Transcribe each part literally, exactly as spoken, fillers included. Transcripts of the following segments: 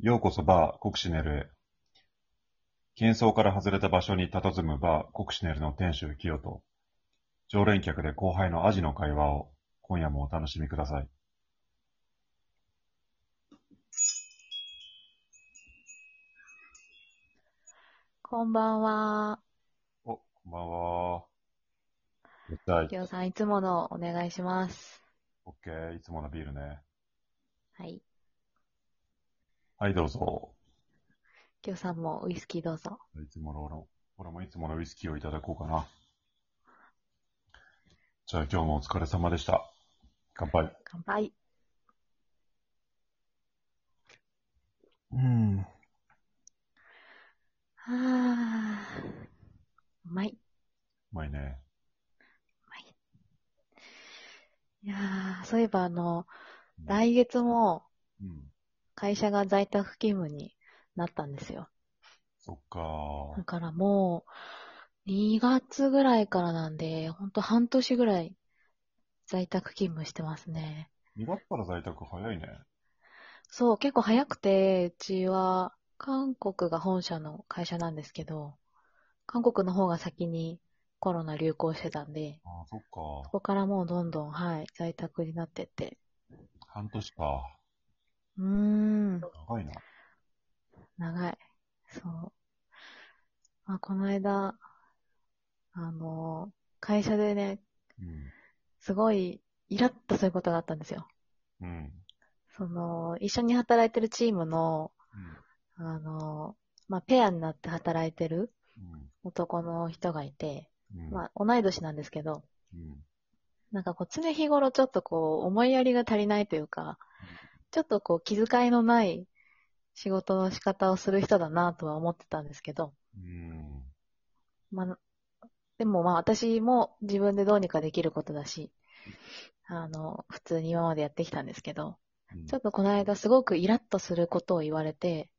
ようこそバーコクシネルへ。喧騒から外れた場所に佇むバーコクシネルの店主清と常連客で後輩のアジの会話を今夜もお楽しみください。こんばんは。お、こんばんは。絶対。清さん、いつものお願いします。オッケー、いつものビールね。はい。はい、どうぞ。清さんもウイスキーどうぞ。いつもの俺も、俺もいつものウイスキーをいただこうかな。じゃあ今日もお疲れ様でした。乾杯。乾杯。うん。あー、うまい。うまいね。うまい。いやー、そういえばあの、うん、来月も、会社が在宅勤務になったんですよ。そっかー。だからもう、にがつぐらいからなんで、ほんと半年ぐらい、在宅勤務してますね。にがつから在宅早いね。そう、結構早くて、うちは、韓国が本社の会社なんですけど、韓国の方が先にコロナ流行してたんで、ああ、そっか。そこからもうどんどん、はい、在宅になってって。半年か。うーん。長いな。長い。そう。まあ、この間、あの、会社でね、うん、すごいイラッとすることがあったんですよ。うん。その、一緒に働いてるチームの、うんあの、まあ、ペアになって働いてる男の人がいて、うん、まあ、同い年なんですけど、うん、なんかこう、常日頃ちょっとこう、思いやりが足りないというか、ちょっとこう、気遣いのない仕事の仕方をする人だなとは思ってたんですけど、うん、まあ、でもまあ、私も自分でどうにかできることだし、あの、普通に今までやってきたんですけど、うん、ちょっとこの間すごくイラッとすることを言われて、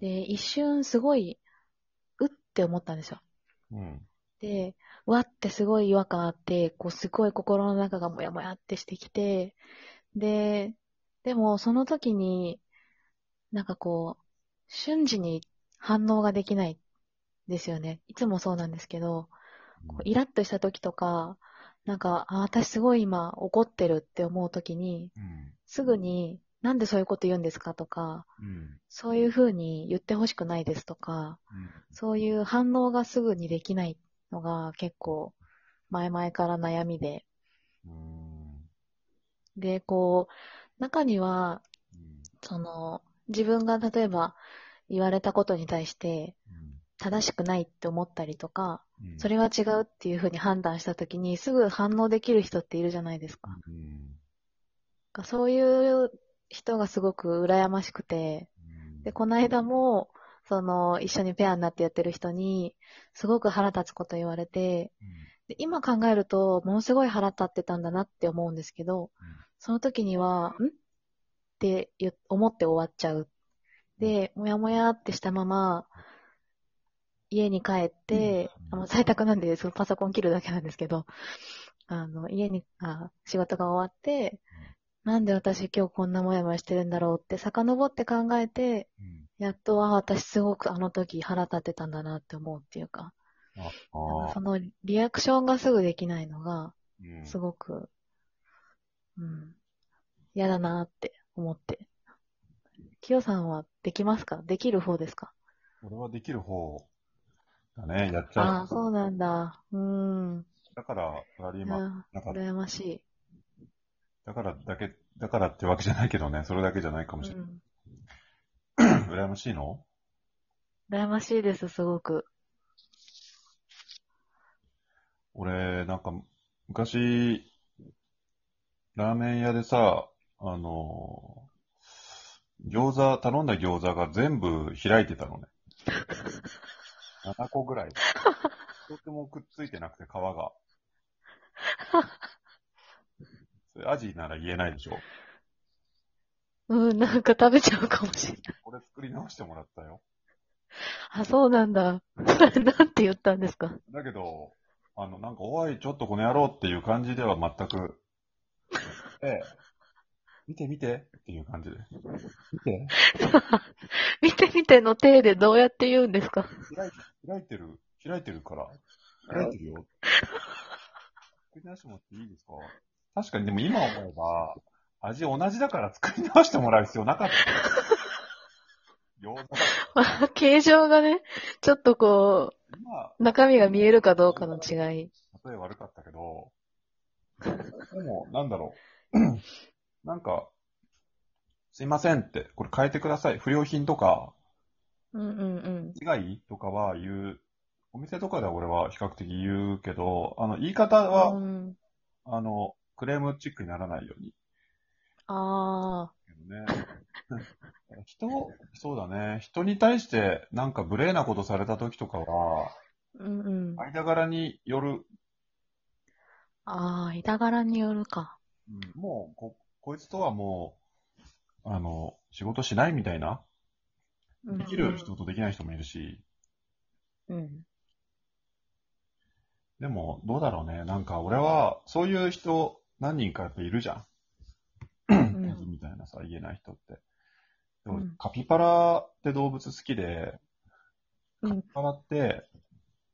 で、一瞬すごい、うって思ったんですよ。うん、で、わってすごい違和感あって、こうすごい心の中がもやもやってしてきて、で、でもその時に、なんかこう、瞬時に反応ができないですよね。いつもそうなんですけど、こうイラッとした時とか、なんか、あ、私すごい今怒ってるって思う時に、うん、すぐに、なんでそういうこと言うんですかとか、うん、そういうふうに言ってほしくないですとか、うん、そういう反応がすぐにできないのが結構前々から悩みで、うん、で、こう中には、うん、その自分が例えば言われたことに対して正しくないって思ったりとか、うん、それは違うっていうふうに判断したときにすぐ反応できる人っているじゃないですか。うん、そういう人がすごく羨ましくて、で、この間も、その、一緒にペアになってやってる人に、すごく腹立つこと言われて、で、今考えると、ものすごい腹立ってたんだなって思うんですけど、その時には、んって思って終わっちゃう。で、もやもやってしたまま、家に帰って、あの在宅なんで、そのパソコン切るだけなんですけど、あの、家に、あ、仕事が終わって、なんで私今日こんなもやもやしてるんだろうって遡って考えて、うん、やっとは私すごくあの時腹立ってたんだなって思うっていうか、ああそのリアクションがすぐできないのが、すごく、うん、うん、嫌だなって思って。清さんはできますか？できる方ですか？俺はできる方だね、やっちゃう。ああ、そうなんだ。うん。だから、サラリーマン、なんか羨ましい。だからだけ、だからってわけじゃないけどね、それだけじゃないかもしれない。うん、羨ましいの？羨ましいです、すごく。俺、なんか、昔、ラーメン屋でさ、あの、餃子、頼んだ餃子が全部開いてたのね。ななこぐらい。とてもくっついてなくて、皮が。アジなら言えないでしょ。うん、なんか食べちゃうかもしれない。これ作り直してもらったよ。あ、そうなんだ。それなんて言ったんですか？だけど、あの、なんか、おい、ちょっとこの野郎っていう感じでは全く。で、見て見てっていう感じで。見て見て見ての手でどうやって言うんですか？開いて、開いてる、開いてるから。開いてるよ。作り直してもらっていいですか？確かに、でも今思えば、味同じだから作り直してもらう必要なかった。よー形状がね、ちょっとこう、中身が見えるかどうかの違い。例え悪かったけど、でも、なんだろう。なんか、すいませんって、これ変えてください。不良品とか、うんうんうん。以外とかは言う、お店とかでは俺は比較的言うけど、あの、言い方は、うん、あの、クレームチックにならないように。ああ、ね。人、そうだね。人に対してなんか無礼なことされた時とかは、うんうん。間柄による。ああ、間柄によるか。うん、もう、こ、こいつとはもう、あの、仕事しないみたいな。できる人とできない人もいるし。うん。でも、どうだろうね。なんか、俺は、そういう人、何人かやっぱいるじゃん。うん、みたいなさ、言えない人って。でも、うん、カピバラって動物好きで、カピバラって、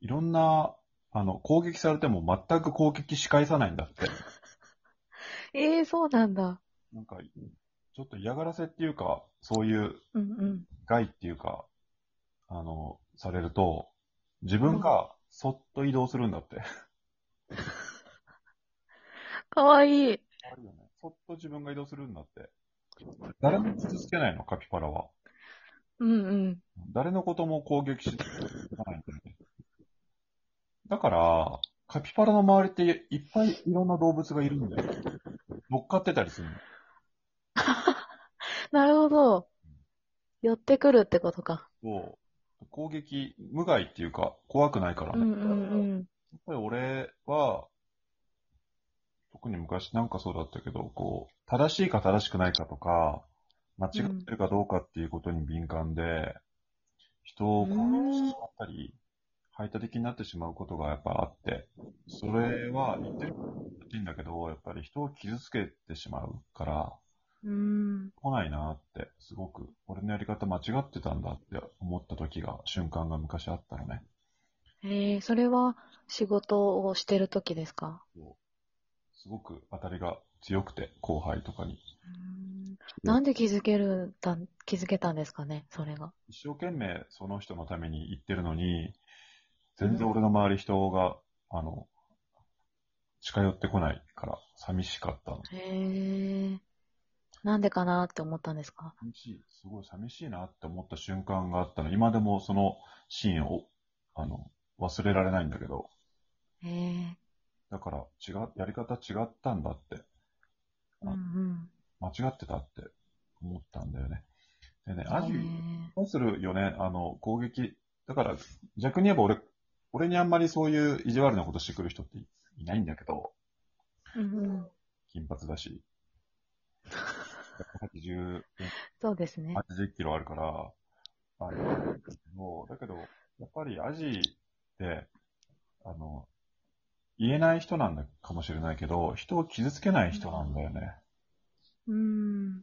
いろんな、あの、攻撃されても全く攻撃し返さないんだって。ええー、そうなんだ。なんか、ちょっと嫌がらせっていうか、そういう、害っていうか、うんうん、あの、されると、自分がそっと移動するんだって。かわいい。あるよね。そっと自分が移動するんだって。誰も傷つけないの、カピバラは。うんうん。誰のことも攻撃しないんだよね。だから、カピバラの周りっていっぱいいろんな動物がいるんだよ。乗っかってたりするの。なるほど。寄ってくるってことか。そう。攻撃、無害っていうか、怖くないからね。うんうんうん。やっぱり俺は、特に昔なんかそうだったけど、こう、正しいか正しくないかとか、間違ってるかどうかっていうことに敏感で、うん、人を殺してしまったり、排他的になってしまうことがやっぱあって、それは言ってることいいんだけど、やっぱり人を傷つけてしまうから、うーん来ないなって、すごく、俺のやり方間違ってたんだって思った時が、瞬間が昔あったよね。えー、それは仕事をしてる時ですか？そう。すごく当たりが強くて、後輩とかに。うーんなんで気づけるた、気づけたんですかね、それが。一生懸命その人のために言ってるのに、全然俺の周り人が、あの、近寄ってこないから、寂しかったの。へぇ。なんでかなって思ったんですか？寂しい。すごい寂しいなって思った瞬間があったの。今でもそのシーンを、あの、忘れられないんだけど。へぇ。だから、違、やり方違ったんだって。うんうん。間違ってたって思ったんだよね。でね、アジ、どうするよね、あの、攻撃。だから、逆に言えば俺、俺にあんまりそういう意地悪なことしてくる人っていないんだけど、うん、金髪だし、はちじゅう、そうですね。はちじゅっキロあるから、あれだけど、やっぱりアジって、あの、言えない人なんだかもしれないけど、人を傷つけない人なんだよね。うん。うん、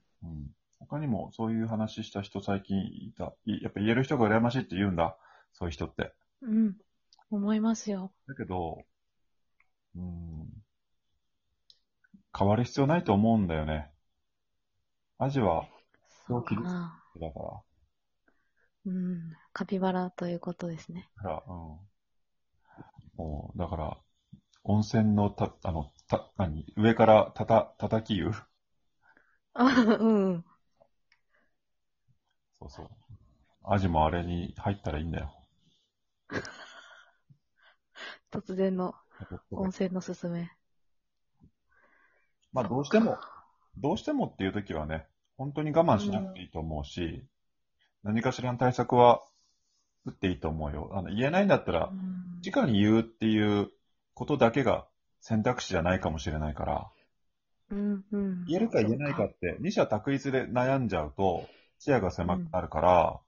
他にもそういう話した人最近いた。やっぱ言える人が羨ましいって言うんだ、そういう人って。うん。思いますよ。だけど、うん、変わる必要ないと思うんだよね。アジは人を傷つけだから。うん、カピバラということですね。だから、うん、もうだから温泉のたあのた何上からたた叩き湯。あ、うん。そうそう。アジもあれに入ったらいいんだよ。突然の温泉のすすめ。まあどうしても、どうしてもっていう時はね、本当に我慢しなくていいと思うし、うん、何かしらの対策は打っていいと思うよ。あの言えないんだったら、うん、直に言うっていうことだけが選択肢じゃないかもしれないから、うんうん、言えるか言えないかって二者択一で悩んじゃうと視野が狭くなるから、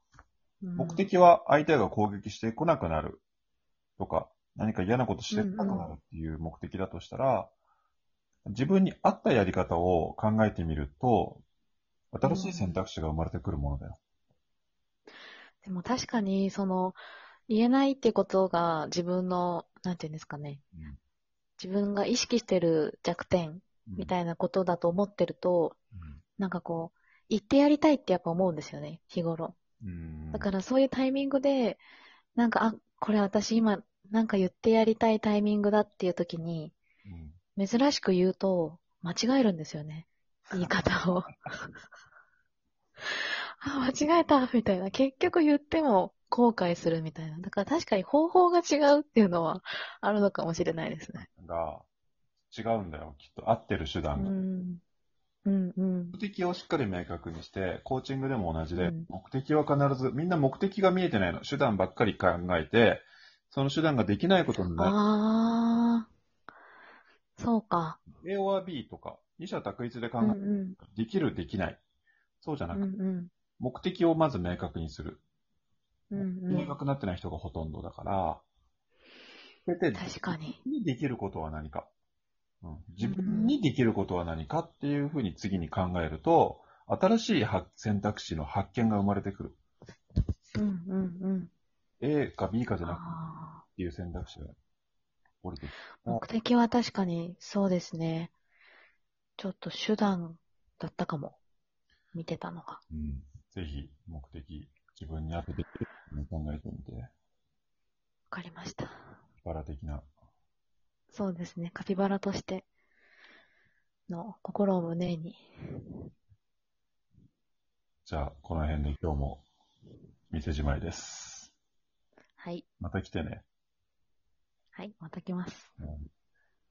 うんうん、目的は相手が攻撃してこなくなるとか、何か嫌なことしてなくなるっていう目的だとしたら、自分に合ったやり方を考えてみると、新しい選択肢が生まれてくるものだよ。うん、でも確かに、その、言えないってことが自分の、なんていうんですかね、うん、自分が意識してる弱点みたいなことだと思ってると、うん、なんかこう、言ってやりたいってやっぱ思うんですよね、日頃。うん、だからそういうタイミングで、なんか、あ、これ私今、なんか言ってやりたいタイミングだっていう時に、うん、珍しく言うと、間違えるんですよね。言い方を。あ、間違えたみたいな。結局言っても後悔するみたいな。だから確かに方法が違うっていうのはあるのかもしれないですね。が、違うんだよ、きっと。合ってる手段が。うんうんうん、目的をしっかり明確にして、コーチングでも同じで、うん、目的は必ず、みんな目的が見えてないの。手段ばっかり考えて、その手段ができないことになる。ああ、そうか。A or B とか、二者択一で考える、うんうん。できる、できない。そうじゃなくて、うんうん、目的をまず明確にする。うんうん、明確になってない人がほとんどだから、確かに。自分にできることは何か。うん、自分にできることは何かっていうふうに次に考えると、新しい選択肢の発見が生まれてくる。うんうんうん。A か B かじゃなくてっていう選択肢が降りてくる。目的は確かにそうですね。ちょっと手段だったかも。見てたのが。うん。ぜひ目的、自分に当てて考えてみて。わかりました。カピバラ的な。そうですね。カピバラとしての心を胸に。じゃあ、この辺で今日も店じまいです。はい。また来てね。はい、また来ます。うん、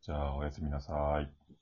じゃあ、おやすみなさい。